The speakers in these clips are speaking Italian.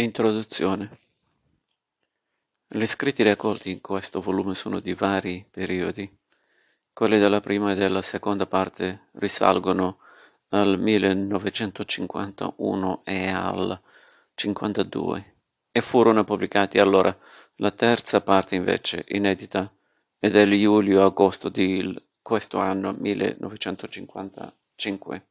Introduzione. Gli scritti raccolti in questo volume sono di vari periodi. Quelli della prima e della seconda parte risalgono al 1951 e al 52 e furono pubblicati allora. La terza parte invece, inedita, è del luglio-agosto di questo anno 1955.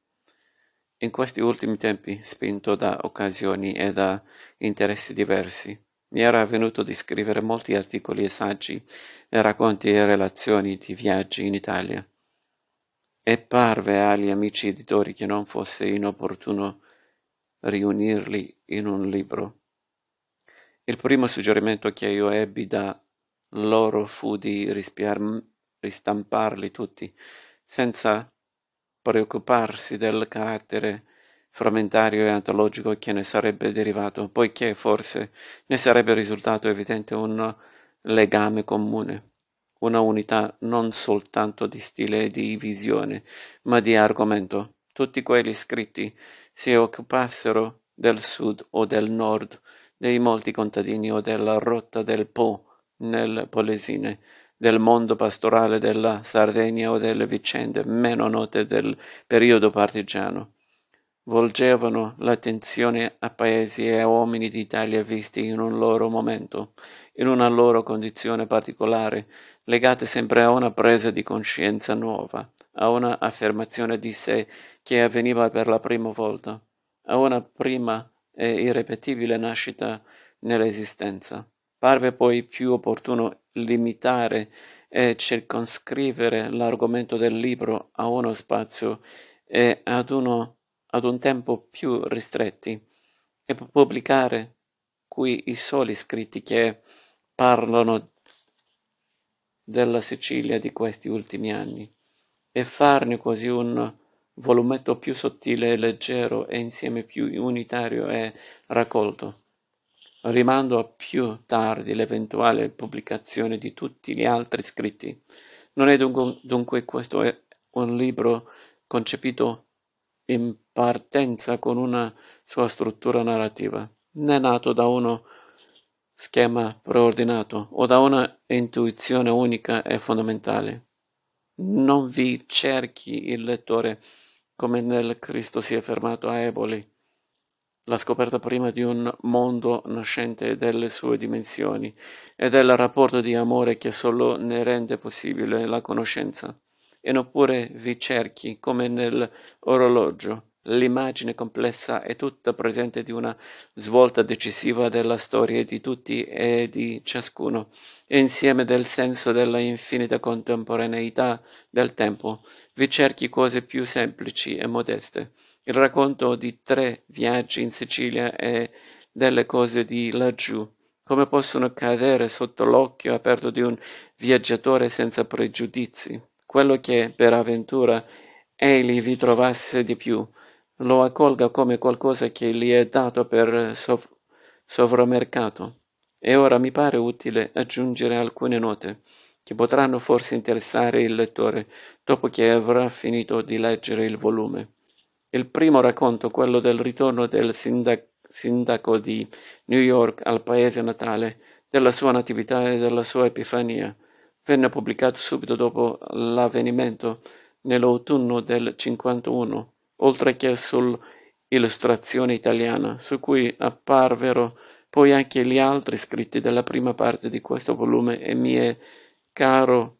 In questi ultimi tempi, spinto da occasioni e da interessi diversi, mi era venuto di scrivere molti articoli e saggi e racconti e relazioni di viaggi in Italia, e parve agli amici editori che non fosse inopportuno riunirli in un libro. Il primo suggerimento che io ebbi da loro fu di ristamparli tutti, senza preoccuparsi del carattere frammentario e antologico che ne sarebbe derivato, poiché forse ne sarebbe risultato evidente un legame comune, una unità non soltanto di stile e di visione, ma di argomento. Tutti quelli scritti si occupassero del sud o del nord, dei molti contadini o della rotta del Po nel Polesine, del mondo pastorale della Sardegna o delle vicende meno note del periodo partigiano. Volgevano l'attenzione a paesi e a uomini d'Italia visti in un loro momento, in una loro condizione particolare, legate sempre a una presa di coscienza nuova, a una affermazione di sé che avveniva per la prima volta, a una prima e irrepetibile nascita nell'esistenza. Parve poi più opportuno limitare e circoscrivere l'argomento del libro a uno spazio e ad un tempo più ristretti, e pubblicare qui i soli scritti che parlano della Sicilia di questi ultimi anni, e farne così un volumetto più sottile e leggero e insieme più unitario e raccolto. Rimando a più tardi l'eventuale pubblicazione di tutti gli altri scritti. Non è dunque questo è un libro concepito in partenza con una sua struttura narrativa, né nato da uno schema preordinato o da una intuizione unica e fondamentale. Non vi cerchi il lettore come nel Cristo si è fermato a Eboli, la scoperta prima di un mondo nascente e delle sue dimensioni e del rapporto di amore che solo ne rende possibile la conoscenza, e oppure vi cerchi, come nell'orologio, l'immagine complessa e tutta presente di una svolta decisiva della storia di tutti e di ciascuno, e insieme del senso della infinita contemporaneità del tempo, vi cerchi cose più semplici e modeste. Il racconto di tre viaggi in Sicilia e delle cose di laggiù, come possono cadere sotto l'occhio aperto di un viaggiatore senza pregiudizi. Quello che, per avventura, egli vi trovasse di più, lo accolga come qualcosa che gli è dato per sovramercato. E ora mi pare utile aggiungere alcune note, che potranno forse interessare il lettore, dopo che avrà finito di leggere il volume. Il primo racconto, quello del ritorno del sindaco di New York al paese natale, della sua natività e della sua epifania, venne pubblicato subito dopo l'avvenimento nell'autunno del 51, oltre che sull'illustrazione italiana, su cui apparvero poi anche gli altri scritti della prima parte di questo volume, e mi è caro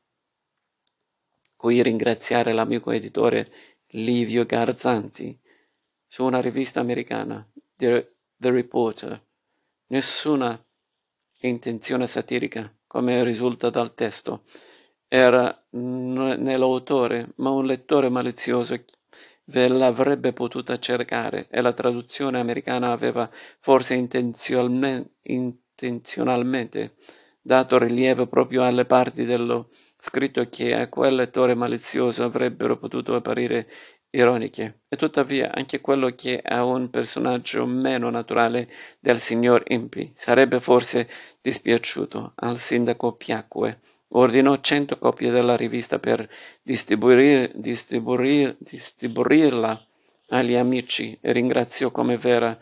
qui ringraziare l'amico editore Livio Garzanti, su una rivista americana, The Reporter. Nessuna intenzione satirica, come risulta dal testo, era nell'autore, ma un lettore malizioso ve l'avrebbe potuta cercare, e la traduzione americana aveva forse intenzionalmente dato rilievo proprio alle parti dello scritto che a quel lettore malizioso avrebbero potuto apparire ironiche, e tuttavia anche quello che a un personaggio meno naturale del signor Impi sarebbe forse dispiaciuto, al sindaco piacque. Ordinò 100 copie della rivista per distribuirla agli amici, e ringraziò come vera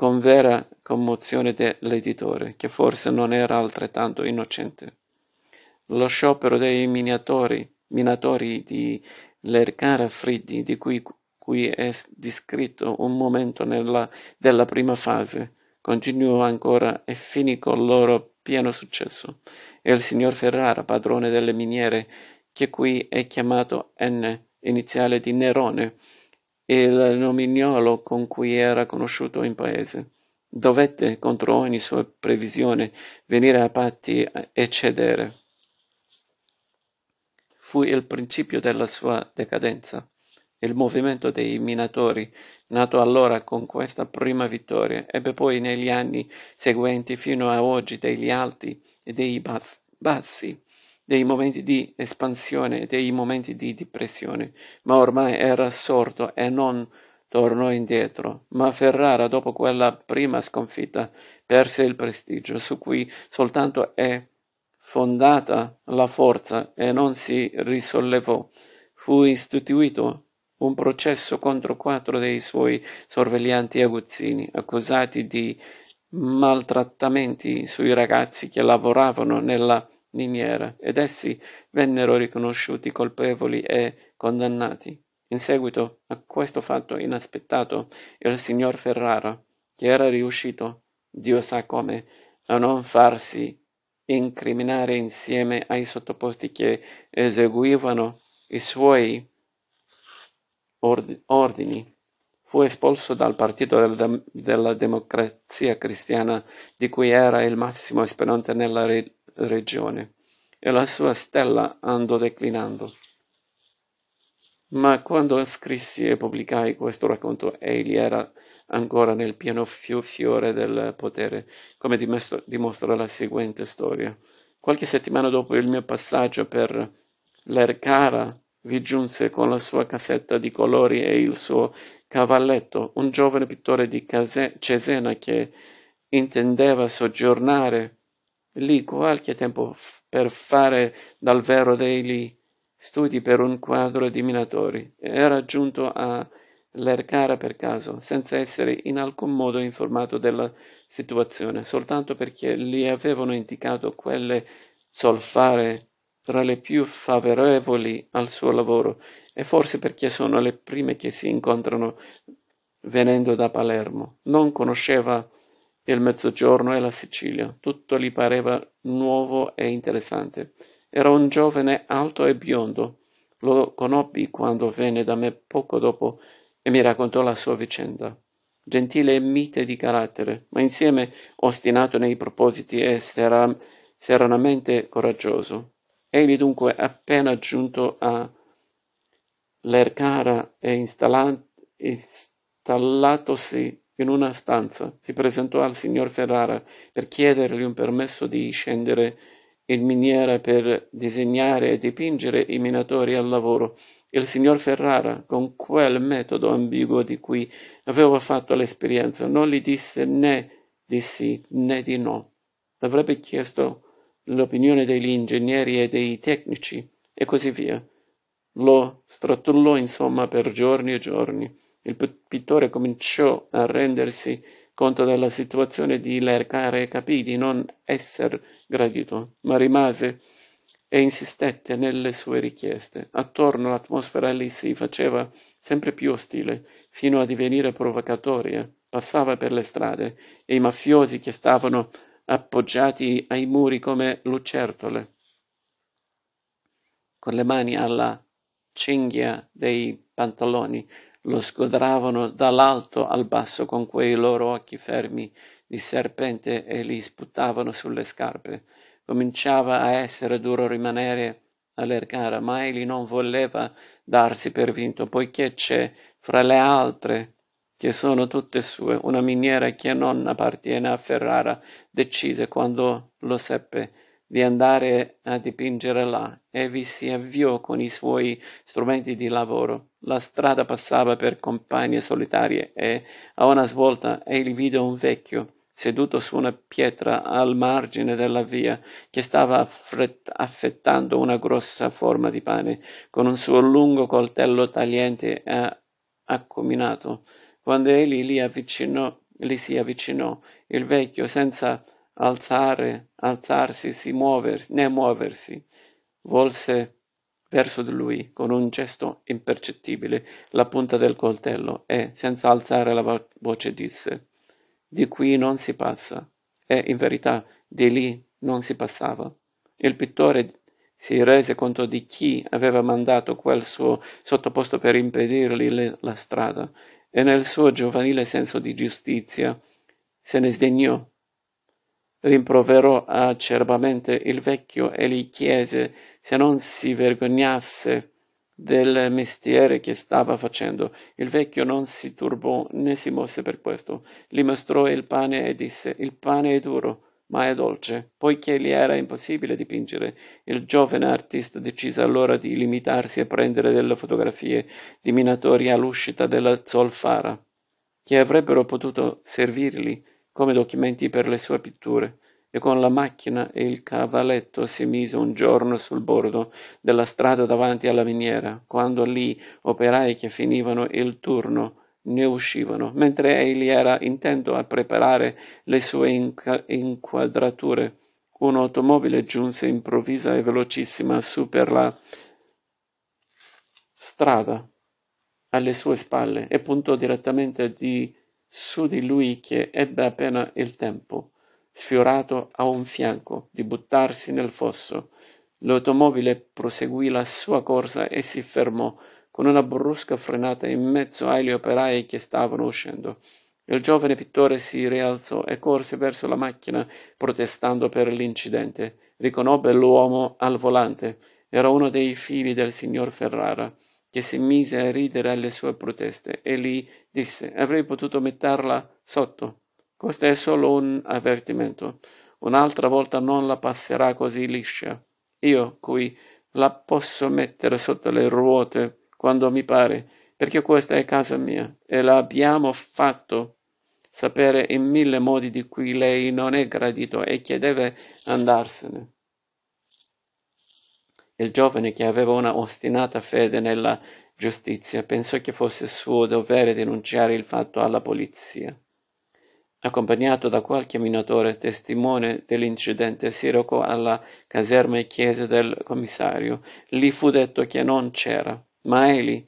con vera commozione dell'editore, che forse non era altrettanto innocente. Lo sciopero dei minatori di Lercara Friddi, di cui qui è descritto un momento della prima fase, continuò ancora e finì col loro pieno successo. E il signor Ferrara, padrone delle miniere, che qui è chiamato N, iniziale di Nerone, il nomignolo con cui era conosciuto in paese, dovette, contro ogni sua previsione, venire a patti e cedere. Fu il principio della sua decadenza. Il movimento dei minatori, nato allora con questa prima vittoria, ebbe poi negli anni seguenti fino a oggi degli alti e dei bassi, dei momenti di espansione e dei momenti di depressione, ma ormai era sorto e non tornò indietro. Ma Ferrara, dopo quella prima sconfitta, perse il prestigio su cui soltanto è fondata la forza e non si risollevò. Fu istituito un processo contro 4 dei suoi sorveglianti aguzzini, accusati di maltrattamenti sui ragazzi che lavoravano nella miniera, ed essi vennero riconosciuti colpevoli e condannati. In seguito a questo fatto inaspettato, il signor Ferrara, che era riuscito, Dio sa come, a non farsi incriminare insieme ai sottoposti che eseguivano i suoi ordini, fu espulso dal partito della Democrazia Cristiana, di cui era il massimo esponente nella regione, e la sua stella andò declinando. Ma quando scrissi e pubblicai questo racconto, egli era ancora nel pieno fiore del potere, come dimostra la seguente storia. Qualche settimana dopo il mio passaggio per Lercara vi giunse, con la sua cassetta di colori e il suo cavalletto, un giovane pittore di Cesena che intendeva soggiornare lì qualche tempo per fare dal vero degli studi per un quadro di minatori. Era giunto a Lercara per caso, senza essere in alcun modo informato della situazione, soltanto perché gli avevano indicato quelle solfare tra le più favorevoli al suo lavoro, e forse perché sono le prime che si incontrano venendo da Palermo. Non conosceva il Mezzogiorno e la Sicilia, tutto gli pareva nuovo e interessante. Era un giovane alto e biondo. Lo conobbi quando venne da me poco dopo e mi raccontò la sua vicenda. Gentile e mite di carattere, ma insieme ostinato nei propositi e serenamente coraggioso. Egli dunque, appena giunto a Lercara e installatosi in una stanza, si presentò al signor Ferrara per chiedergli un permesso di scendere in miniera per disegnare e dipingere i minatori al lavoro. Il signor Ferrara, con quel metodo ambiguo di cui aveva fatto l'esperienza, non gli disse né di sì né di no. Avrebbe chiesto l'opinione degli ingegneri e dei tecnici e così via. Lo stratullò insomma per giorni e giorni. Il pittore cominciò a rendersi conto della situazione di Lercara e capì di non esser gradito, ma rimase e insistette nelle sue richieste. Attorno l'atmosfera lì si faceva sempre più ostile, fino a divenire provocatoria. Passava per le strade e i mafiosi che stavano appoggiati ai muri come lucertole, con le mani alla cinghia dei pantaloni, lo scodravano dall'alto al basso con quei loro occhi fermi di serpente e li sputavano sulle scarpe. Cominciava a essere duro rimanere a Lercara, ma egli non voleva darsi per vinto, poiché c'è, fra le altre che sono tutte sue, una miniera che non appartiene a Ferrara. Decise, quando lo seppe, di andare a dipingere là, e vi si avviò con i suoi strumenti di lavoro. La strada passava per campagne solitarie e, a una svolta, egli vide un vecchio seduto su una pietra al margine della via, che stava affettando una grossa forma di pane con un suo lungo coltello tagliente e accominato. Quando egli gli avvicinò le si avvicinò. Il vecchio, senza alzarsi, né muoversi, volse verso di lui con un gesto impercettibile la punta del coltello e, senza alzare la voce, disse: «Di qui non si passa». E in verità di lì non si passava. Il pittore si rese conto di chi aveva mandato quel suo sottoposto per impedirgli la strada, e nel suo giovanile senso di giustizia se ne sdegnò. Rimproverò acerbamente il vecchio e gli chiese se non si vergognasse del mestiere che stava facendo. Il vecchio non si turbò né si mosse per questo. Gli mostrò il pane e disse: «Il pane è duro, ma è dolce». Poiché gli era impossibile dipingere, il giovane artista decise allora di limitarsi a prendere delle fotografie di minatori all'uscita della zolfara, che avrebbero potuto servirgli come documenti per le sue pitture, e con la macchina e il cavalletto si mise un giorno sul bordo della strada davanti alla miniera, quando lì operai che finivano il turno ne uscivano, mentre egli era intento a preparare le sue inquadrature. Un'automobile giunse improvvisa e velocissima su per la strada alle sue spalle e puntò direttamente su di lui, che ebbe appena il tempo, sfiorato a un fianco, di buttarsi nel fosso. L'automobile proseguì la sua corsa e si fermò con una brusca frenata in mezzo agli operai che stavano uscendo. Il giovane pittore si rialzò e corse verso la macchina, protestando per l'incidente. Riconobbe l'uomo al volante. Era uno dei figli del signor Ferrara, che si mise a ridere alle sue proteste e gli disse: «Avrei potuto metterla sotto. Questo è solo un avvertimento. Un'altra volta non la passerà così liscia. Io qui la posso mettere sotto le ruote quando mi pare, perché questa è casa mia e l'abbiamo fatto sapere in mille modi di cui lei non è gradito e che deve andarsene». Il giovane, che aveva una ostinata fede nella giustizia, pensò che fosse suo dovere denunciare il fatto alla polizia. Accompagnato da qualche minatore testimone dell'incidente, si recò alla caserma e chiese del commissario. Lì fu detto che non c'era, ma egli,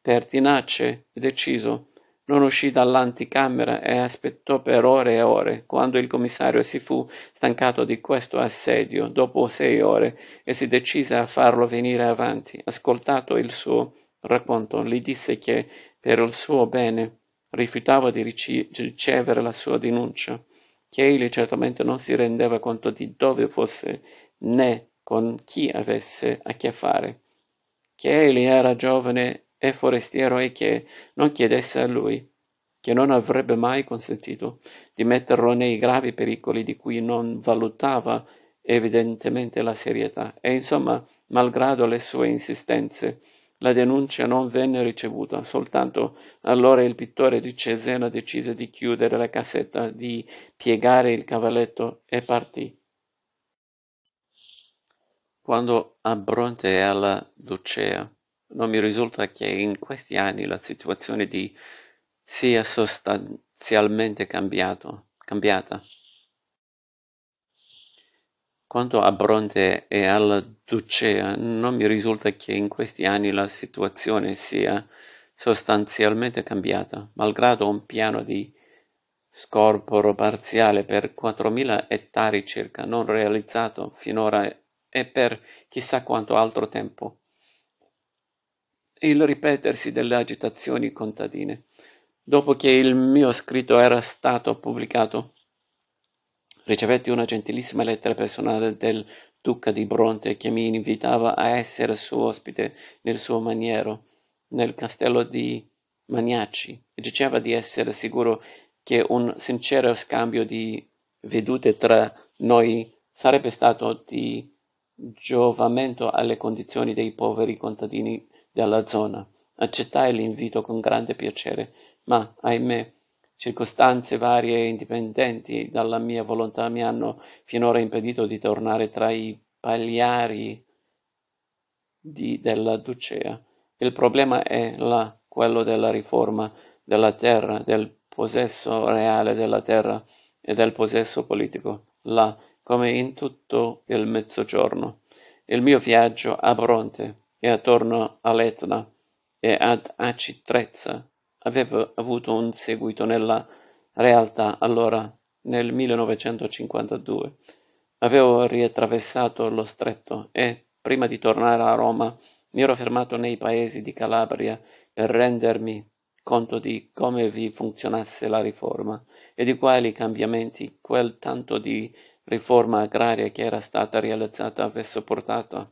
pertinace e deciso, non uscì dall'anticamera e aspettò per ore e ore. Quando il commissario si fu stancato di questo assedio, dopo 6 ore, e si decise a farlo venire avanti, ascoltato il suo racconto, gli disse che, per il suo bene, rifiutava di ricevere la sua denuncia, che egli certamente non si rendeva conto di dove fosse né con chi avesse a che fare, che egli era giovane e forestiero e che non chiedesse a lui, che non avrebbe mai consentito, di metterlo nei gravi pericoli di cui non valutava evidentemente la serietà. E insomma, malgrado le sue insistenze, la denuncia non venne ricevuta. Soltanto allora il pittore di Cesena decise di chiudere la cassetta, di piegare il cavalletto e partì. Quando a Bronte e alla Ducea, non mi risulta che in questi anni la situazione sia sostanzialmente cambiata. Quanto a Bronte e alla Ducea, non mi risulta che in questi anni la situazione sia sostanzialmente cambiata, malgrado un piano di scorporo parziale per 4.000 ettari circa, non realizzato finora e per chissà quanto altro tempo. Il ripetersi delle agitazioni contadine. Dopo che il mio scritto era stato pubblicato, ricevetti una gentilissima lettera personale del duca di Bronte, che mi invitava a essere suo ospite nel suo maniero, nel castello di Magnacci, e diceva di essere sicuro che un sincero scambio di vedute tra noi sarebbe stato di giovamento alle condizioni dei poveri contadini della zona. Accettai l'invito con grande piacere, ma, ahimè, circostanze varie e indipendenti dalla mia volontà mi hanno finora impedito di tornare tra i pagliari della Ducea. Il problema è quello della riforma della terra, del possesso reale della terra e del possesso politico, là come in tutto il Mezzogiorno. Il mio viaggio a Bronte e attorno all'Etna e ad Acitrezza aveva avuto un seguito nella realtà. Allora, nel 1952, avevo riattraversato lo stretto e, prima di tornare a Roma, mi ero fermato nei paesi di Calabria per rendermi conto di come vi funzionasse la riforma e di quali cambiamenti quel tanto di riforma agraria che era stata realizzata avesse portato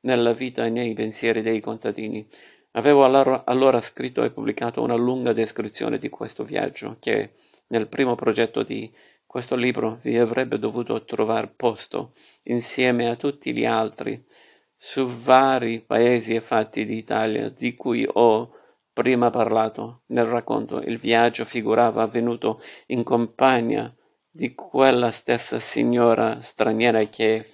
nella vita e nei pensieri dei contadini. Avevo allora scritto e pubblicato una lunga descrizione di questo viaggio che, nel primo progetto di questo libro, vi avrebbe dovuto trovare posto, insieme a tutti gli altri, su vari paesi e fatti d'Italia di cui ho prima parlato. Nel racconto, il viaggio figurava avvenuto in compagnia di quella stessa signora straniera che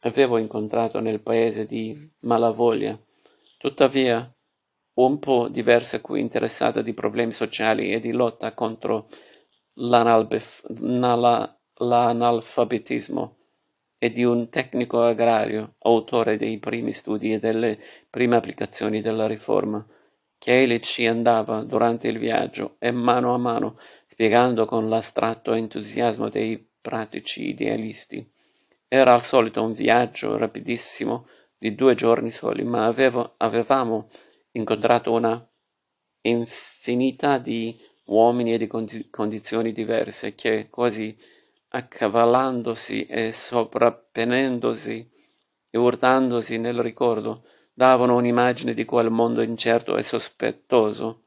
avevo incontrato nel paese di Malavoglia, tuttavia un po' diversa, qui interessata di problemi sociali e di lotta contro l'analfabetismo, e di un tecnico agrario, autore dei primi studi e delle prime applicazioni della riforma, che egli ci andava durante il viaggio e mano a mano spiegando con l'astratto entusiasmo dei pratici idealisti. Era al solito un viaggio rapidissimo di 2 giorni soli, ma avevamo incontrato una infinità di uomini e di condizioni diverse che, quasi accavallandosi e sovrapponendosi e urtandosi nel ricordo, davano un'immagine di quel mondo incerto e sospettoso,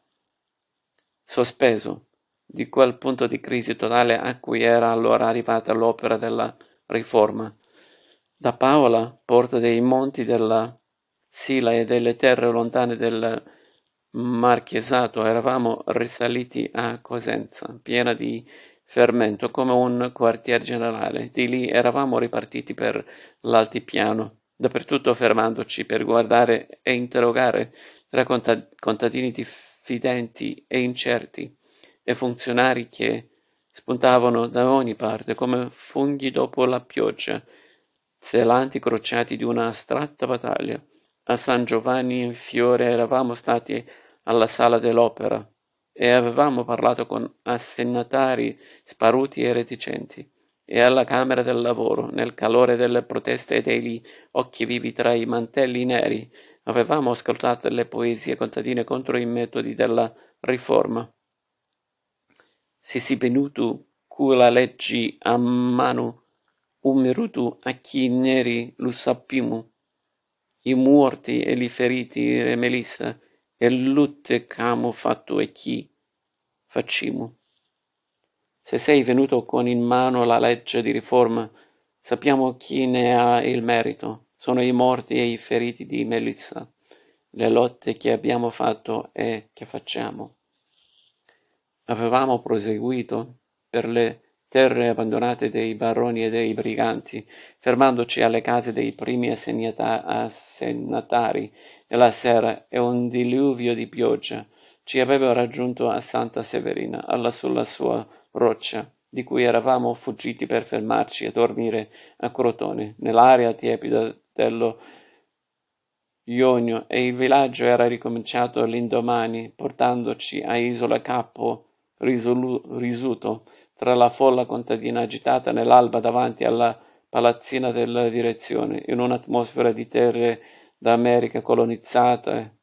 sospeso, di quel punto di crisi totale a cui era allora arrivata l'opera della riforma. Da Paola, porta dei monti della Sila e delle terre lontane del Marchesato, eravamo risaliti a Cosenza, piena di fermento, come un quartier generale. Di lì eravamo ripartiti per l'altipiano, dappertutto fermandoci per guardare e interrogare tra contadini diffidenti e incerti e funzionari che spuntavano da ogni parte come funghi dopo la pioggia, zelanti crociati di una astratta battaglia. A San Giovanni in Fiore eravamo stati alla sala dell'opera e avevamo parlato con assegnatari sparuti e reticenti, e alla Camera del Lavoro, nel calore delle proteste e degli occhi vivi tra i mantelli neri, avevamo ascoltato le poesie contadine contro i metodi della riforma. Se si venuto cula leggi a mano, umirutu a chi neri lo sappiamo, i morti e li feriti e Melissa, e lutte camo fatto e chi facciamo. Se sei venuto con in mano la legge di riforma, sappiamo chi ne ha il merito. Sono i morti e i feriti di Melissa, le lotte che abbiamo fatto e che facciamo. Avevamo proseguito per le terre abbandonate dei baroni e dei briganti, fermandoci alle case dei primi assegnatari nella sera, e un diluvio di pioggia ci aveva raggiunto a Santa Severina, sulla sua roccia, di cui eravamo fuggiti per fermarci a dormire a Crotone, nell'aria tiepida dello Ionio, e il villaggio era ricominciato l'indomani, portandoci a Isola Capo risuto tra la folla contadina agitata nell'alba davanti alla palazzina della direzione, in un'atmosfera di terre d'America colonizzate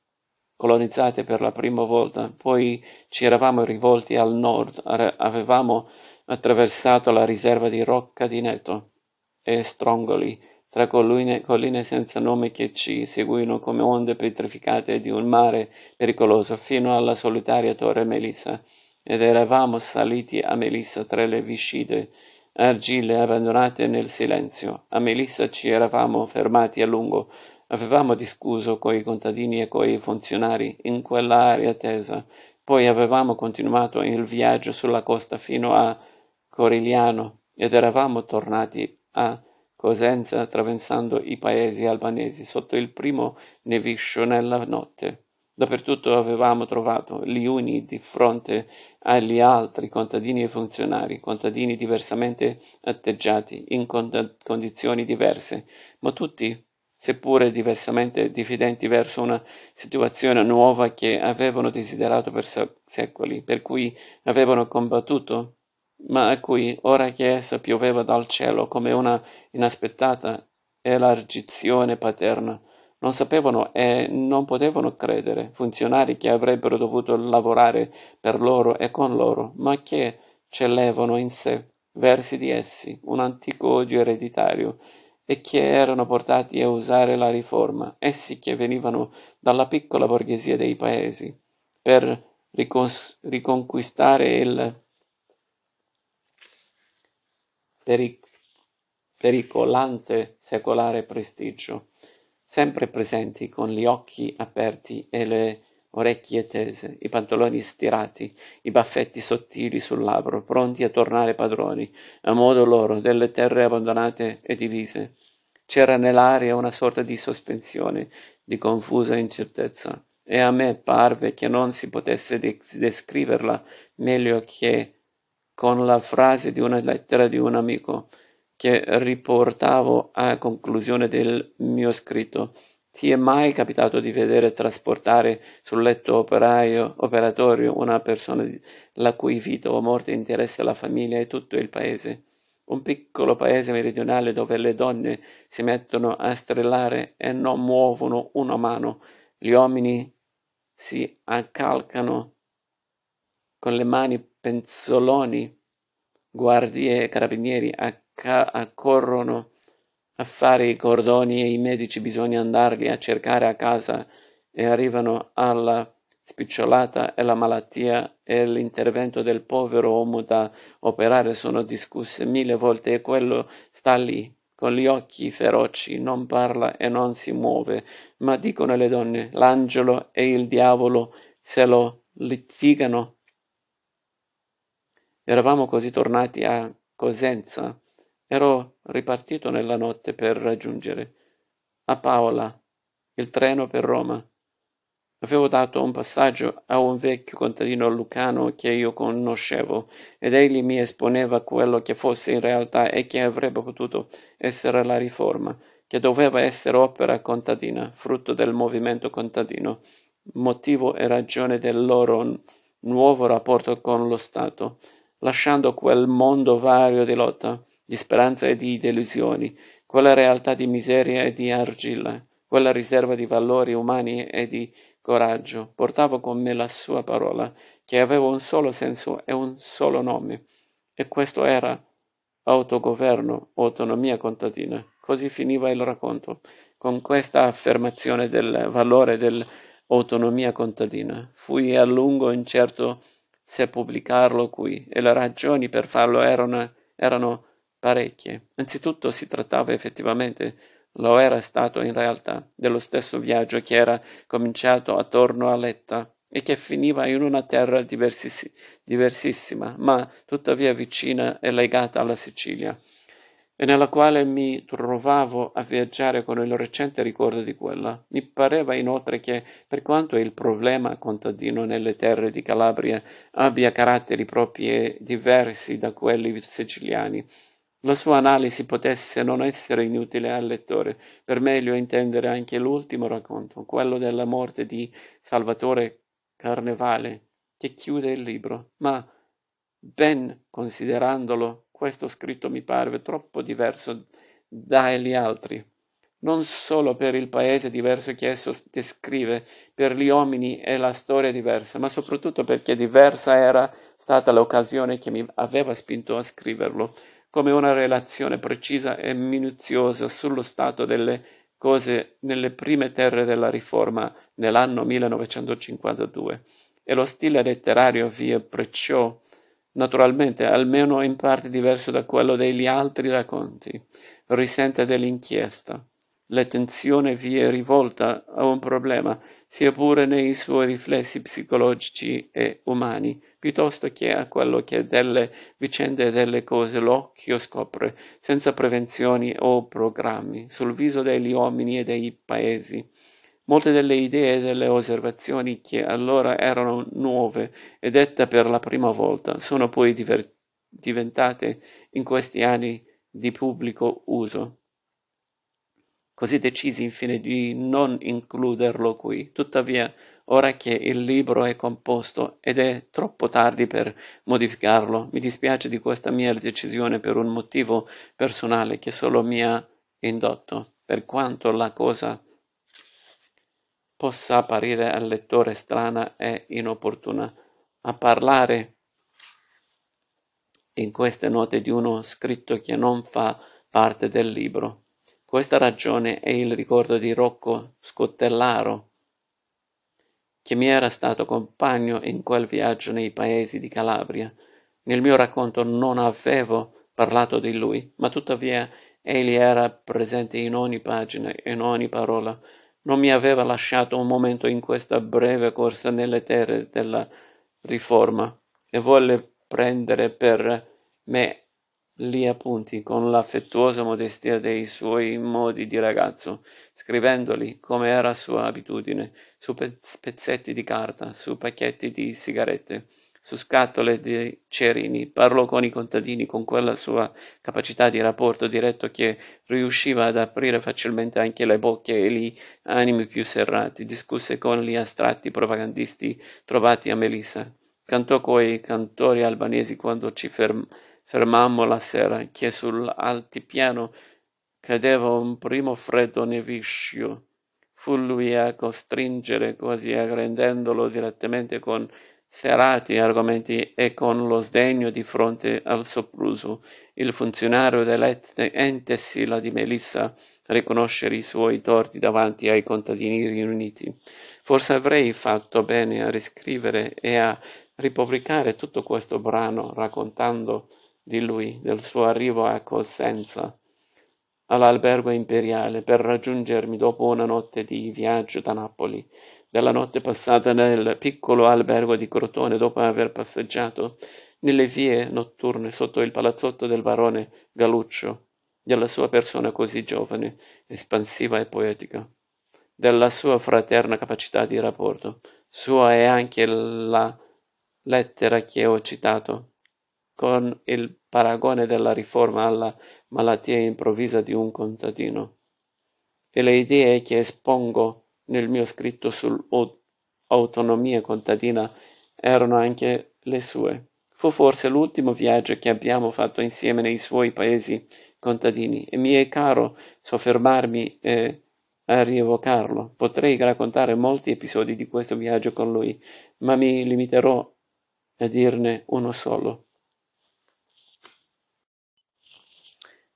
per la prima volta. Poi ci eravamo rivolti al nord, avevamo attraversato la riserva di Rocca di Neto e Strongoli, tra colline senza nome che ci seguivano come onde petrificate di un mare pericoloso, fino alla solitaria Torre Melissa, ed eravamo saliti a Melissa tra le viscide argille abbandonate nel silenzio. A Melissa ci eravamo fermati a lungo, avevamo discusso coi contadini e coi funzionari in quell'area tesa, poi avevamo continuato il viaggio sulla costa fino a Corigliano ed eravamo tornati a Cosenza, attraversando i paesi albanesi sotto il primo neviscio nella notte. Dappertutto avevamo trovato gli uni di fronte agli altri, contadini e funzionari, contadini diversamente atteggiati, in condizioni diverse, ma tutti, seppure diversamente diffidenti verso una situazione nuova che avevano desiderato per secoli, per cui avevano combattuto, ma a cui, ora che essa pioveva dal cielo come una inaspettata elargizione paterna, non sapevano e non potevano credere, funzionari che avrebbero dovuto lavorare per loro e con loro, ma che celevano in sé, versi di essi, un antico odio ereditario, e che erano portati a usare la riforma, essi che venivano dalla piccola borghesia dei paesi, per riconquistare il pericolante secolare prestigio, sempre presenti con gli occhi aperti e le orecchie tese, i pantaloni stirati, i baffetti sottili sul labbro, pronti a tornare padroni, a modo loro, delle terre abbandonate e divise. C'era nell'aria una sorta di sospensione, di confusa incertezza, e a me parve che non si potesse descriverla meglio che con la frase di una lettera di un amico, che riportavo a conclusione del mio scritto. Ti è mai capitato di vedere trasportare sul letto operatorio una persona la cui vita o morte interessa la famiglia e tutto il paese? Un piccolo paese meridionale dove le donne si mettono a strillare e non muovono una mano, gli uomini si accalcano con le mani penzoloni, guardie e carabinieri accorrono a fare i cordoni e i medici bisogna andarli a cercare a casa e arrivano alla spicciolata e la malattia e l'intervento del povero uomo da operare sono discusse mille volte e quello sta lì con gli occhi feroci, non parla e non si muove, ma dicono le donne, l'angelo e il diavolo se lo litigano. Eravamo così tornati a Cosenza. Ero ripartito nella notte per raggiungere a Paola il treno per Roma. Avevo dato un passaggio a un vecchio contadino lucano che io conoscevo ed egli mi esponeva quello che fosse in realtà e che avrebbe potuto essere la riforma, che doveva essere opera contadina, frutto del movimento contadino, motivo e ragione del loro nuovo rapporto con lo Stato, lasciando quel mondo vario di lotta, di speranza e di delusioni, quella realtà di miseria e di argilla, quella riserva di valori umani e di coraggio. Portavo con me la sua parola, che aveva un solo senso e un solo nome, e questo era autogoverno, autonomia contadina. Così finiva il racconto, con questa affermazione del valore dell'autonomia contadina. Fui a lungo incerto se pubblicarlo qui, e le ragioni per farlo erano parecchie. Anzitutto si trattava effettivamente, lo era stato in realtà, dello stesso viaggio che era cominciato attorno a Letta e che finiva in una terra diversissima, ma tuttavia vicina e legata alla Sicilia, e nella quale mi trovavo a viaggiare con il recente ricordo di quella. Mi pareva inoltre che, per quanto il problema contadino nelle terre di Calabria abbia caratteri propri e diversi da quelli siciliani, la sua analisi potesse non essere inutile al lettore, per meglio intendere anche l'ultimo racconto, quello della morte di Salvatore Carnevale, che chiude il libro. Ma, ben considerandolo, questo scritto mi parve troppo diverso dagli altri, non solo per il paese diverso che esso descrive, per gli uomini e la storia diversa, ma soprattutto perché diversa era stata l'occasione che mi aveva spinto a scriverlo, come una relazione precisa e minuziosa sullo stato delle cose nelle prime terre della Riforma nell'anno 1952, e lo stile letterario vi approcciò naturalmente, almeno in parte diverso da quello degli altri racconti, risente dell'inchiesta. L'attenzione vi è rivolta a un problema, sia pure nei suoi riflessi psicologici e umani, piuttosto che a quello che delle vicende e delle cose l'occhio scopre, senza prevenzioni o programmi, sul viso degli uomini e dei paesi. Molte delle idee e delle osservazioni che allora erano nuove e dette per la prima volta sono poi diventate in questi anni di pubblico uso. Così decisi infine di non includerlo qui. Tuttavia, ora che il libro è composto ed è troppo tardi per modificarlo, mi dispiace di questa mia decisione per un motivo personale che solo mi ha indotto, per quanto la cosa possa apparire al lettore strana e inopportuna, a parlare in queste note di uno scritto che non fa parte del libro. Questa ragione è il ricordo di Rocco Scottellaro, che mi era stato compagno in quel viaggio nei paesi di Calabria. Nel mio racconto non avevo parlato di lui, ma tuttavia egli era presente in ogni pagina, in ogni parola. Non mi aveva lasciato un momento in questa breve corsa nelle terre della Riforma e volle prendere per me lì appunti con l'affettuosa modestia dei suoi modi di ragazzo, scrivendoli, come era sua abitudine, su pezzetti di carta, su pacchetti di sigarette, su scatole di cerini. Parlò con i contadini con quella sua capacità di rapporto diretto che riusciva ad aprire facilmente anche le bocche e gli animi più serrati. Discusse con gli astratti propagandisti trovati a Melissa, cantò coi cantori albanesi quando ci fermammo la sera, che sull'altipiano cadeva un primo freddo neviscio. Fu lui a costringere, quasi aggrendendolo direttamente con serati argomenti e con lo sdegno di fronte al sopruso, il funzionario dell'ente Sila di Melissa, a riconoscere i suoi torti davanti ai contadini riuniti. Forse avrei fatto bene a riscrivere e a ripubblicare tutto questo brano raccontando di lui, del suo arrivo a Cosenza, all'albergo imperiale, per raggiungermi dopo una notte di viaggio da Napoli, della notte passata nel piccolo albergo di Crotone, dopo aver passeggiato nelle vie notturne sotto il palazzotto del barone Galluccio, della sua persona così giovane, espansiva e poetica, della sua fraterna capacità di rapporto. Sua è anche la lettera che ho citato, con il paragone della Riforma alla malattia improvvisa di un contadino, e le idee che espongo nel mio scritto sull'autonomia contadina erano anche le sue. Fu forse l'ultimo viaggio che abbiamo fatto insieme nei suoi paesi contadini, e mi è caro soffermarmi a rievocarlo. Potrei raccontare molti episodi di questo viaggio con lui, ma mi limiterò a dirne uno solo.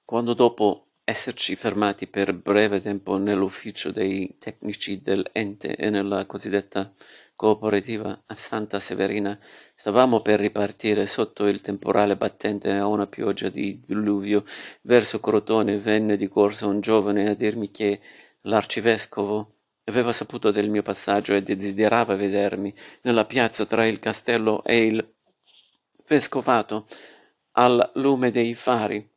Quando, dopo esserci fermati per breve tempo nell'ufficio dei tecnici dell'ente e nella cosiddetta cooperativa a Santa Severina, stavamo per ripartire sotto il temporale battente a una pioggia di diluvio verso Crotone, venne di corsa un giovane a dirmi che l'arcivescovo aveva saputo del mio passaggio e desiderava vedermi nella piazza tra il castello e il vescovato al lume dei fari.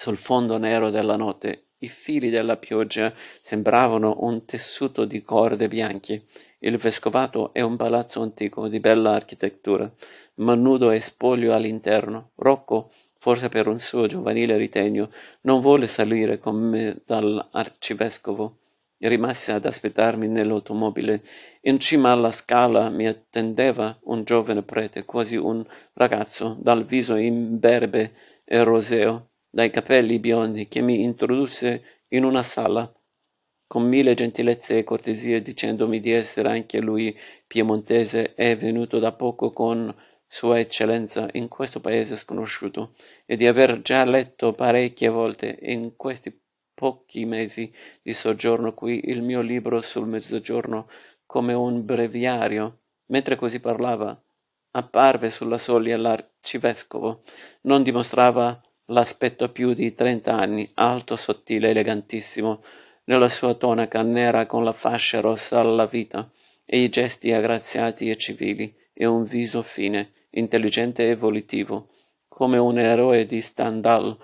Sul fondo nero della notte, i fili della pioggia sembravano un tessuto di corde bianche. Il vescovato è un palazzo antico di bella architettura, ma nudo e spoglio all'interno. Rocco, forse per un suo giovanile ritegno, non volle salire con me dall'arcivescovo. Rimase ad aspettarmi nell'automobile. In cima alla scala mi attendeva un giovane prete, quasi un ragazzo, dal viso imberbe e roseo, dai capelli biondi, che mi introdusse in una sala con mille gentilezze e cortesie, dicendomi di essere anche lui piemontese e venuto da poco con Sua Eccellenza in questo paese sconosciuto, e di aver già letto parecchie volte in questi pochi mesi di soggiorno qui il mio libro sul Mezzogiorno come un breviario. Mentre così parlava, apparve sulla soglia l'arcivescovo. Non dimostrava l'aspetto più di 30 anni, alto, sottile, elegantissimo, nella sua tonaca nera con la fascia rossa alla vita, e i gesti aggraziati e civili, e un viso fine, intelligente e volitivo, come un eroe di Stendhal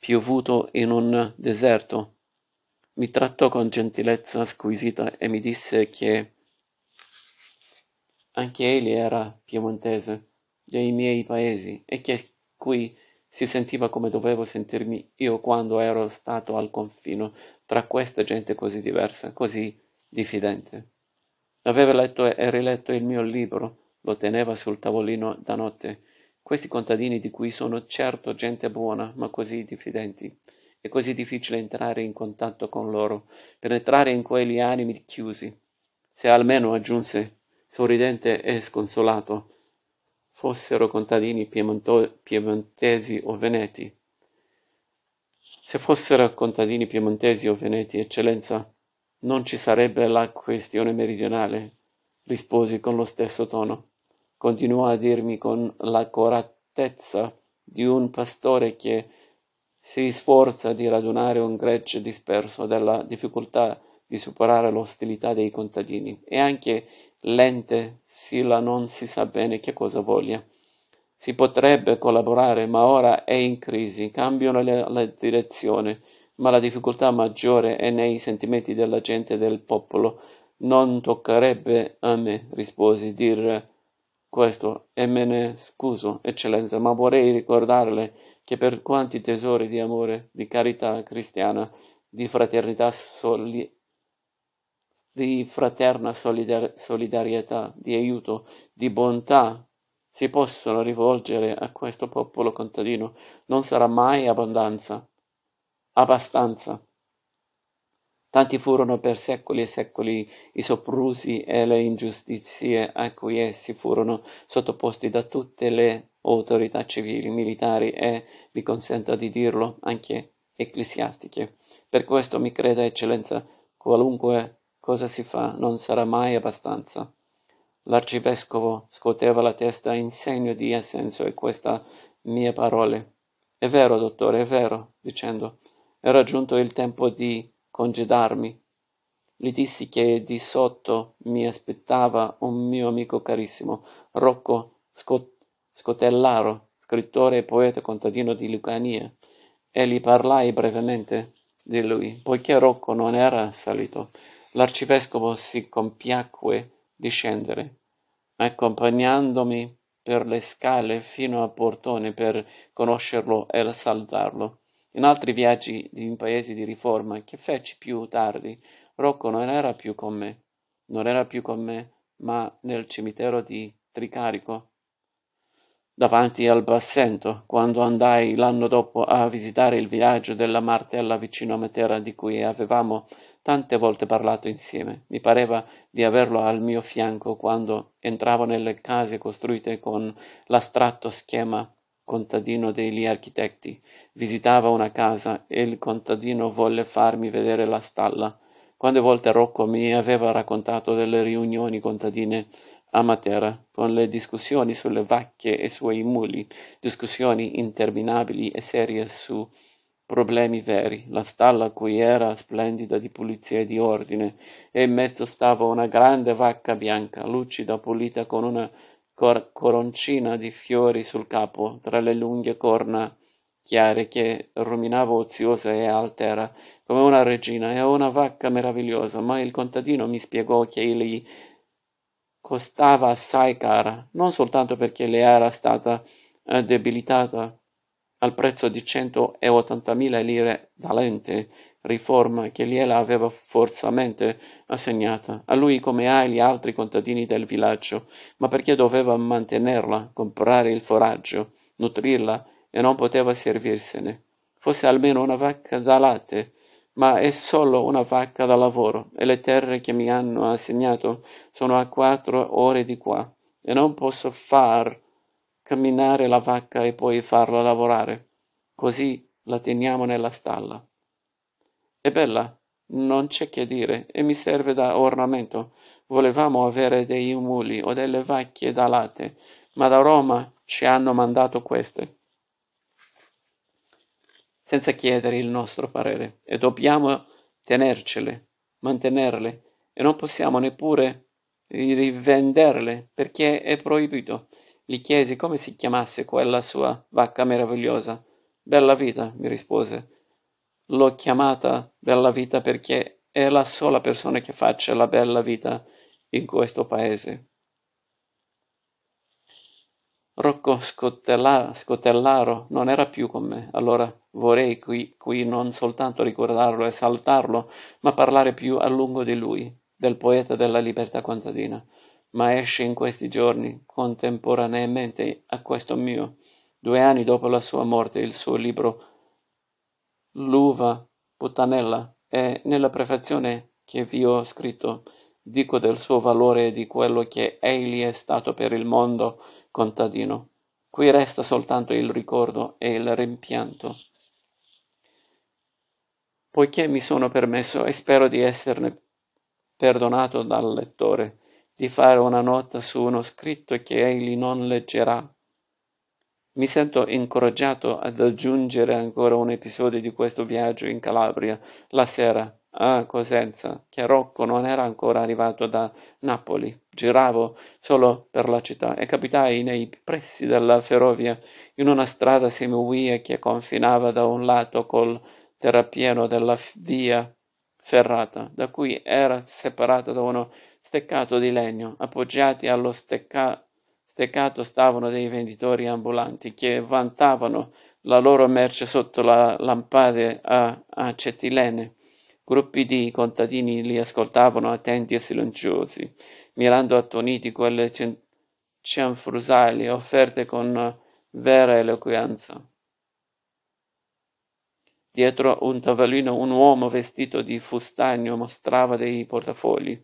piovuto in un deserto. Mi trattò con gentilezza squisita e mi disse che anche egli era piemontese, dei miei paesi, e che qui si sentiva come dovevo sentirmi io quando ero stato al confino tra questa gente così diversa, così diffidente. Aveva letto e riletto il mio libro, lo teneva sul tavolino da notte. Questi contadini di cui sono certo gente buona, ma così diffidenti. È così difficile entrare in contatto con loro, penetrare in quegli animi chiusi. Se almeno, aggiunse, sorridente e sconsolato, fossero contadini piemontesi o veneti. Se fossero contadini piemontesi o veneti, eccellenza, non ci sarebbe la questione meridionale, risposi con lo stesso tono. Continuò a dirmi con l'accuratezza di un pastore che si sforza di radunare un gregge disperso, della difficoltà di superare l'ostilità dei contadini, e anche l'ente Sila non si sa bene che cosa voglia. Si potrebbe collaborare, ma ora è in crisi, cambiano la direzione, ma la difficoltà maggiore è nei sentimenti della gente e del popolo. Non toccherebbe a me, risposi, dire questo, e me ne scuso, eccellenza, ma vorrei ricordarle che per quanti tesori di amore, di carità cristiana, di fraternità solidarietà, di aiuto, di bontà si possono rivolgere a questo popolo contadino, non sarà mai abbastanza. Tanti furono per secoli e secoli i soprusi e le ingiustizie a cui essi furono sottoposti da tutte le autorità civili, militari e, mi consenta di dirlo, anche ecclesiastiche. Per questo, mi creda, eccellenza, qualunque cosa si fa non sarà mai abbastanza. L'arcivescovo scoteva la testa in segno di assenso a queste mie parole. È vero, dottore, è vero, dicendo, era giunto il tempo di congedarmi. Gli dissi che di sotto mi aspettava un mio amico carissimo, Rocco Scottellaro, scrittore e poeta contadino di Lucania, e gli parlai brevemente di lui. Poiché Rocco non era salito, l'arcivescovo si compiacque di scendere, accompagnandomi per le scale fino a Portone per conoscerlo e salutarlo. In altri viaggi in paesi di riforma che feci più tardi, Rocco non era più con me, ma nel cimitero di Tricarico, davanti al Bassento, quando andai l'anno dopo a visitare il villaggio della Martella vicino a Matera, di cui avevamo tante volte parlato insieme. Mi pareva di averlo al mio fianco quando entravo nelle case costruite con l'astratto schema contadino degli architetti. Visitava una casa e il contadino volle farmi vedere la stalla. Quante volte Rocco mi aveva raccontato delle riunioni contadine a Matera, con le discussioni sulle vacche e sui muli, discussioni interminabili e serie su problemi veri. La stalla qui era splendida di pulizia e di ordine, e in mezzo stava una grande vacca bianca, lucida, pulita, con una coroncina di fiori sul capo, tra le lunghe corna chiare, che ruminava oziosa e altera come una regina. È una vacca meravigliosa, ma il contadino mi spiegò che gli costava assai cara, non soltanto perché le era stata debilitata al prezzo di 180.000 lire dall'ente riforma che gliela aveva forzamente assegnata a lui come agli altri contadini del villaggio, ma perché doveva mantenerla, comprare il foraggio, nutrirla, e non poteva servirsene. Fosse almeno una vacca da latte, ma è solo una vacca da lavoro, e le terre che mi hanno assegnato sono a 4 ore di qua, e non posso far camminare la vacca e poi farla lavorare. Così la teniamo nella stalla. È bella, non c'è che dire, e mi serve da ornamento. Volevamo avere dei muli o delle vacche da latte, ma da Roma ci hanno mandato queste, senza chiedere il nostro parere, e dobbiamo tenercele, mantenerle, e non possiamo neppure rivenderle, perché è proibito. Gli chiesi come si chiamasse quella sua vacca meravigliosa. Bella vita, mi rispose. l'ho chiamata bella vita perché è la sola persona che faccia la bella vita in questo paese. Rocco Scottellaro non era più con me, allora vorrei qui non soltanto ricordarlo e saltarlo, ma parlare più a lungo di lui, del poeta della libertà contadina, ma esce in questi giorni, contemporaneamente a questo mio, 2 anni dopo la sua morte, il suo libro L'uva puttanella, e nella prefazione che vi ho scritto dico del suo valore e di quello che egli è stato per il mondo contadino. Qui resta soltanto il ricordo e il rimpianto. Poiché mi sono permesso, e spero di esserne perdonato dal lettore, di fare una nota su uno scritto che egli non leggerà, mi sento incoraggiato ad aggiungere ancora un episodio di questo viaggio in Calabria, la sera, a Cosenza, che Rocco non era ancora arrivato da Napoli. Giravo solo per la città e capitai nei pressi della ferrovia in una strada semiuia che confinava da un lato col terrapieno della via ferrata, da cui era separata da uno steccato di legno. Appoggiati allo steccato stavano dei venditori ambulanti che vantavano la loro merce sotto la lampade a acetilene. Gruppi di contadini li ascoltavano attenti e silenziosi, mirando attoniti quelle cianfrusaglie offerte con vera eloquenza. Dietro un tavolino un uomo vestito di fustagno mostrava dei portafogli.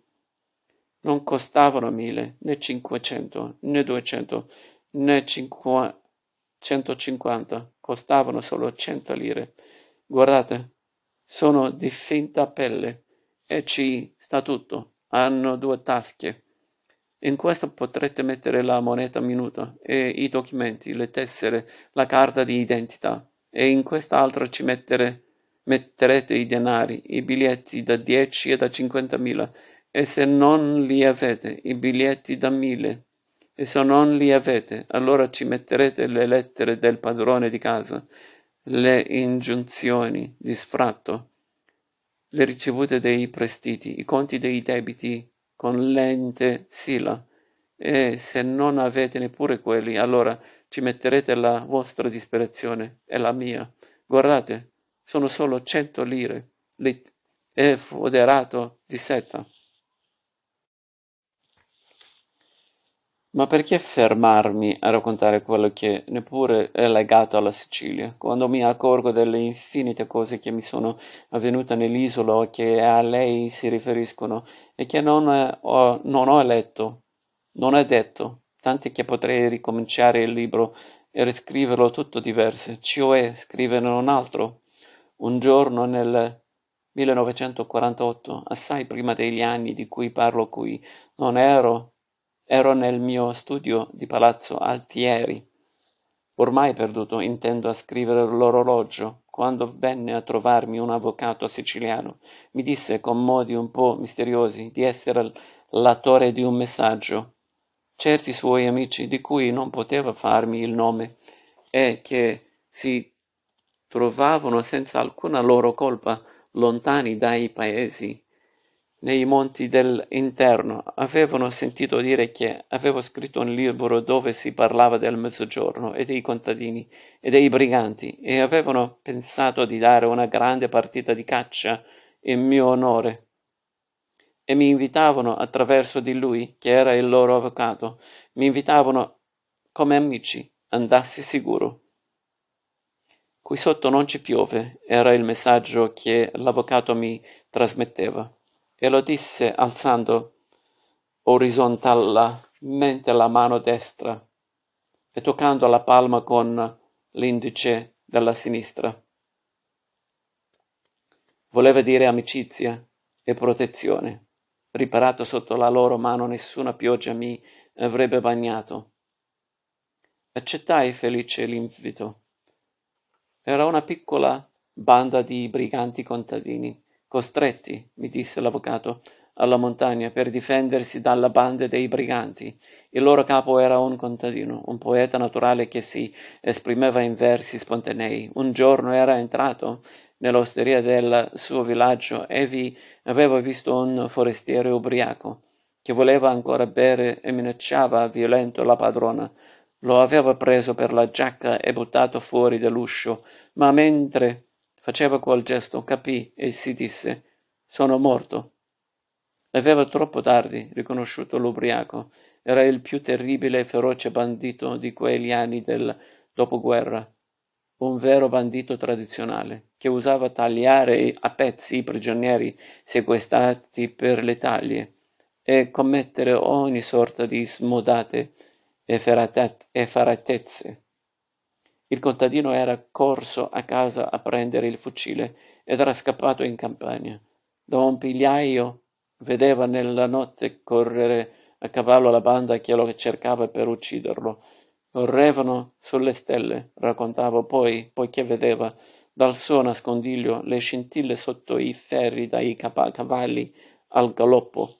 Non costavano 1000, né 500, né 200, né 150, costavano solo 100 lire. Guardate, sono di finta pelle e ci sta tutto, hanno 2 tasche. In questo potrete mettere la moneta minuta e i documenti, le tessere, la carta di identità, e in quest'altro ci metterete i denari, i biglietti da 10 e da 50.000, e se non li avete, i biglietti da 1.000, e se non li avete, allora ci metterete le lettere del padrone di casa, le ingiunzioni di sfratto, le ricevute dei prestiti, i conti dei debiti con l'ente Sila, e se non avete neppure quelli, allora ci metterete la vostra disperazione e la mia. Guardate, sono solo 100 lire, è foderato di seta. Ma perché fermarmi a raccontare quello che neppure è legato alla Sicilia, quando mi accorgo delle infinite cose che mi sono avvenute nell'isola o che a lei si riferiscono e che non ho letto, non è detto, tant'è che potrei ricominciare il libro e riscriverlo tutto diverso, cioè scriverne un altro. Un giorno nel 1948, assai prima degli anni di cui parlo qui, non ero nel mio studio di Palazzo Altieri, ormai perduto, intendo a scrivere l'orologio, quando venne a trovarmi un avvocato siciliano. Mi disse con modi un po' misteriosi di essere l'autore di un messaggio. Certi suoi amici, di cui non poteva farmi il nome, e che si trovavano senza alcuna loro colpa lontani dai paesi, nei monti dell'interno, avevano sentito dire che avevo scritto un libro dove si parlava del mezzogiorno e dei contadini e dei briganti, e avevano pensato di dare una grande partita di caccia in mio onore, e mi invitavano attraverso di lui, che era il loro avvocato, mi invitavano come amici, andassi sicuro. Qui sotto non ci piove, era il messaggio che l'avvocato mi trasmetteva. E lo disse alzando orizzontalmente la mano destra e toccando la palma con l'indice della sinistra. Voleva dire amicizia e protezione. Riparato sotto la loro mano, nessuna pioggia mi avrebbe bagnato. Accettai felice l'invito. Era una piccola banda di briganti contadini, costretti, mi disse l'avvocato, alla montagna per difendersi dalla banda dei briganti. Il loro capo era un contadino, un poeta naturale che si esprimeva in versi spontanei. Un giorno era entrato nell'osteria del suo villaggio e vi aveva visto un forestiere ubriaco che voleva ancora bere e minacciava violento la padrona. Lo aveva preso per la giacca e buttato fuori dall'uscio, ma mentre faceva quel gesto capì e si disse: «Sono morto». Aveva troppo tardi riconosciuto l'ubriaco. Era il più terribile e feroce bandito di quegli anni del dopoguerra, un vero bandito tradizionale, che usava tagliare a pezzi i prigionieri sequestrati per le taglie e commettere ogni sorta di smodate e faratezze. Il contadino era corso a casa a prendere il fucile ed era scappato in campagna. Da un pigliaio vedeva nella notte correre a cavallo la banda che lo cercava per ucciderlo. Correvano sulle stelle, raccontava poi, poiché vedeva dal suo nascondiglio le scintille sotto i ferri dai cavalli al galoppo.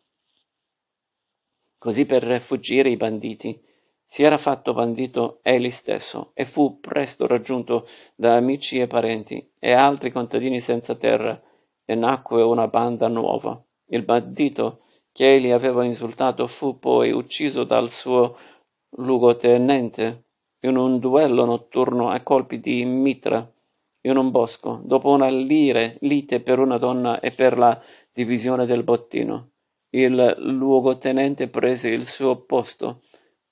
Così per fuggire i banditi si era fatto bandito egli stesso e fu presto raggiunto da amici e parenti e altri contadini senza terra, e nacque una banda nuova. Il bandito che egli aveva insultato fu poi ucciso dal suo luogotenente in un duello notturno a colpi di mitra in un bosco, dopo una lite per una donna e per la divisione del bottino. Il luogotenente prese il suo posto,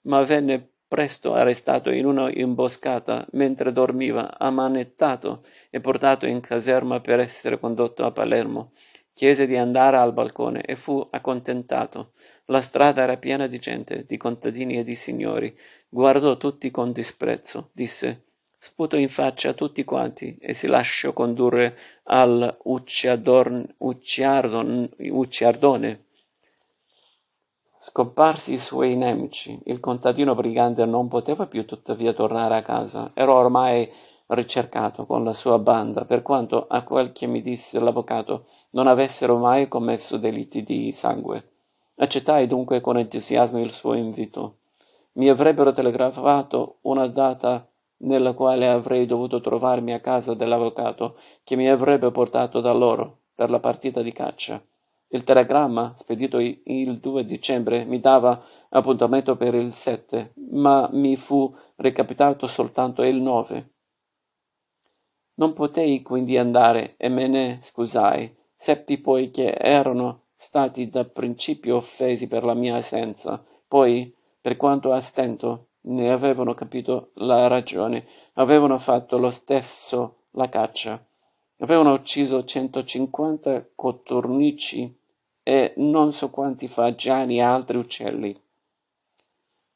ma venne presto arrestato in una imboscata mentre dormiva, ammanettato e portato in caserma per essere condotto a Palermo. Chiese di andare al balcone e fu accontentato. La strada era piena di gente, di contadini e di signori. Guardò tutti con disprezzo, disse: «Sputo in faccia a tutti quanti», e si lasciò condurre al Ucciardone. Scomparsi i suoi nemici, il contadino brigante non poteva più tuttavia tornare a casa. Era ormai ricercato con la sua banda, per quanto, a quel che mi disse l'avvocato, non avessero mai commesso delitti di sangue. Accettai dunque con entusiasmo il suo invito. Mi avrebbero telegrafato una data nella quale avrei dovuto trovarmi a casa dell'avvocato, che mi avrebbe portato da loro per la partita di caccia. Il telegramma, spedito il 2 dicembre, mi dava appuntamento per il 7, ma mi fu recapitato soltanto il 9. Non potei quindi andare e me ne scusai. Seppi poi che erano stati da principio offesi per la mia assenza. Poi, per quanto a stento ne avevano capito la ragione, avevano fatto lo stesso la caccia. Avevano ucciso 150 cottornici e non so quanti fagiani e altri uccelli.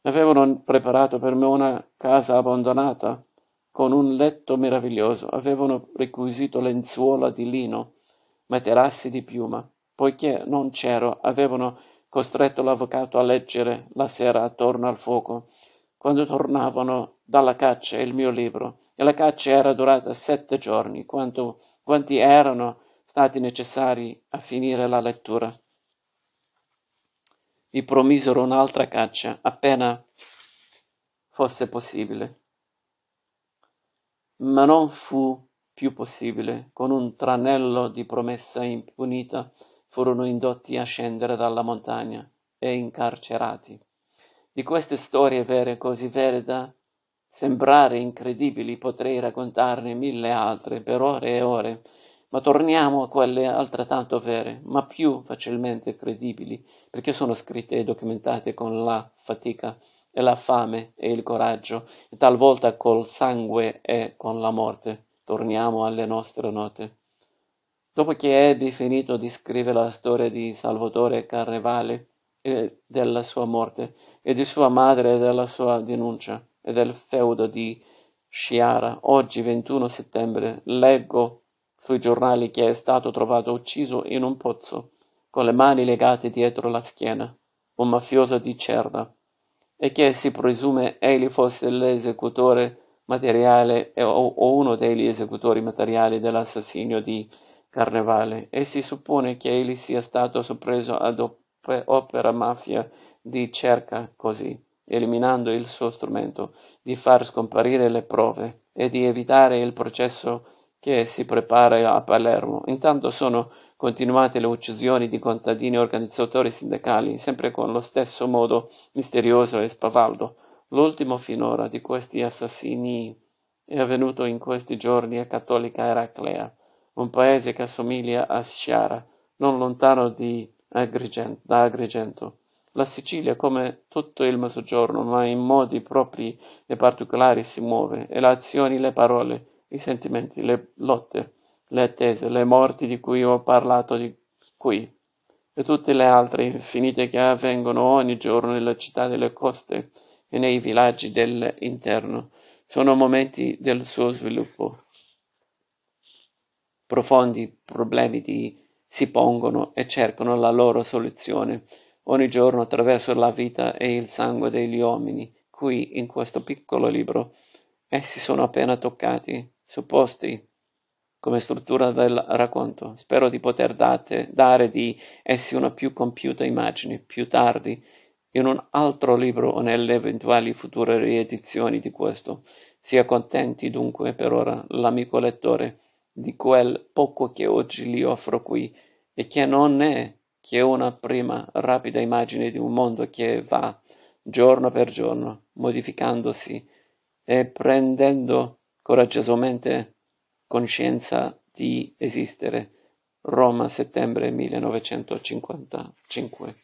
Avevano preparato per me una casa abbandonata con un letto meraviglioso, avevano requisito lenzuola di lino, materassi di piuma. Poiché non c'ero, avevano costretto l'avvocato a leggere la sera attorno al fuoco, quando tornavano dalla caccia, il mio libro. E la caccia era durata 7 giorni, quanti erano stati necessari a finire la lettura. Mi promisero un'altra caccia, appena fosse possibile. Ma non fu più possibile. Con un tranello di promessa impunita furono indotti a scendere dalla montagna e incarcerati. Di queste storie vere, così vere da sembrare incredibili, potrei raccontarne 1000 altre per ore e ore, ma torniamo a quelle altrettanto vere, ma più facilmente credibili, perché sono scritte e documentate con la fatica e la fame e il coraggio, e talvolta col sangue e con la morte. Torniamo alle nostre note. Dopo che ebbi finito di scrivere la storia di Salvatore Carnevale e della sua morte, e di sua madre e della sua denuncia, e del feudo di Sciara, oggi 21 settembre, leggo sui giornali che è stato trovato ucciso in un pozzo, con le mani legate dietro la schiena, un mafioso di Cerda, e che si presume egli fosse l'esecutore materiale o uno degli esecutori materiali dell'assassinio di Carnevale, e si suppone che egli sia stato soppresso ad opera mafia di Cerca, così eliminando il suo strumento di far scomparire le prove e di evitare il processo che si prepara a Palermo. Intanto sono continuate le uccisioni di contadini organizzatori sindacali, sempre con lo stesso modo misterioso e spavaldo. L'ultimo finora di questi assassini è avvenuto in questi giorni a Cattolica Eraclea, un paese che assomiglia a Sciara, non lontano da Agrigento. La Sicilia, come tutto il Mezzogiorno, ma in modi propri e particolari, si muove, e le azioni, le parole, i sentimenti, le lotte, le attese, le morti di cui ho parlato di qui, e tutte le altre infinite che avvengono ogni giorno nelle città delle coste e nei villaggi dell'interno, sono momenti del suo sviluppo. Profondi problemi si pongono e cercano la loro soluzione ogni giorno attraverso la vita e il sangue degli uomini, qui in questo piccolo libro essi sono appena toccati, supposti come struttura del racconto. Spero di poter dare di essi una più compiuta immagine, più tardi, in un altro libro o nelle eventuali future riedizioni di questo. Sia contenti dunque per ora, l'amico lettore, di quel poco che oggi gli offro qui, e che non è che una prima rapida immagine di un mondo che va, giorno per giorno, modificandosi e prendendo coraggiosamente coscienza di esistere. Roma, settembre 1955.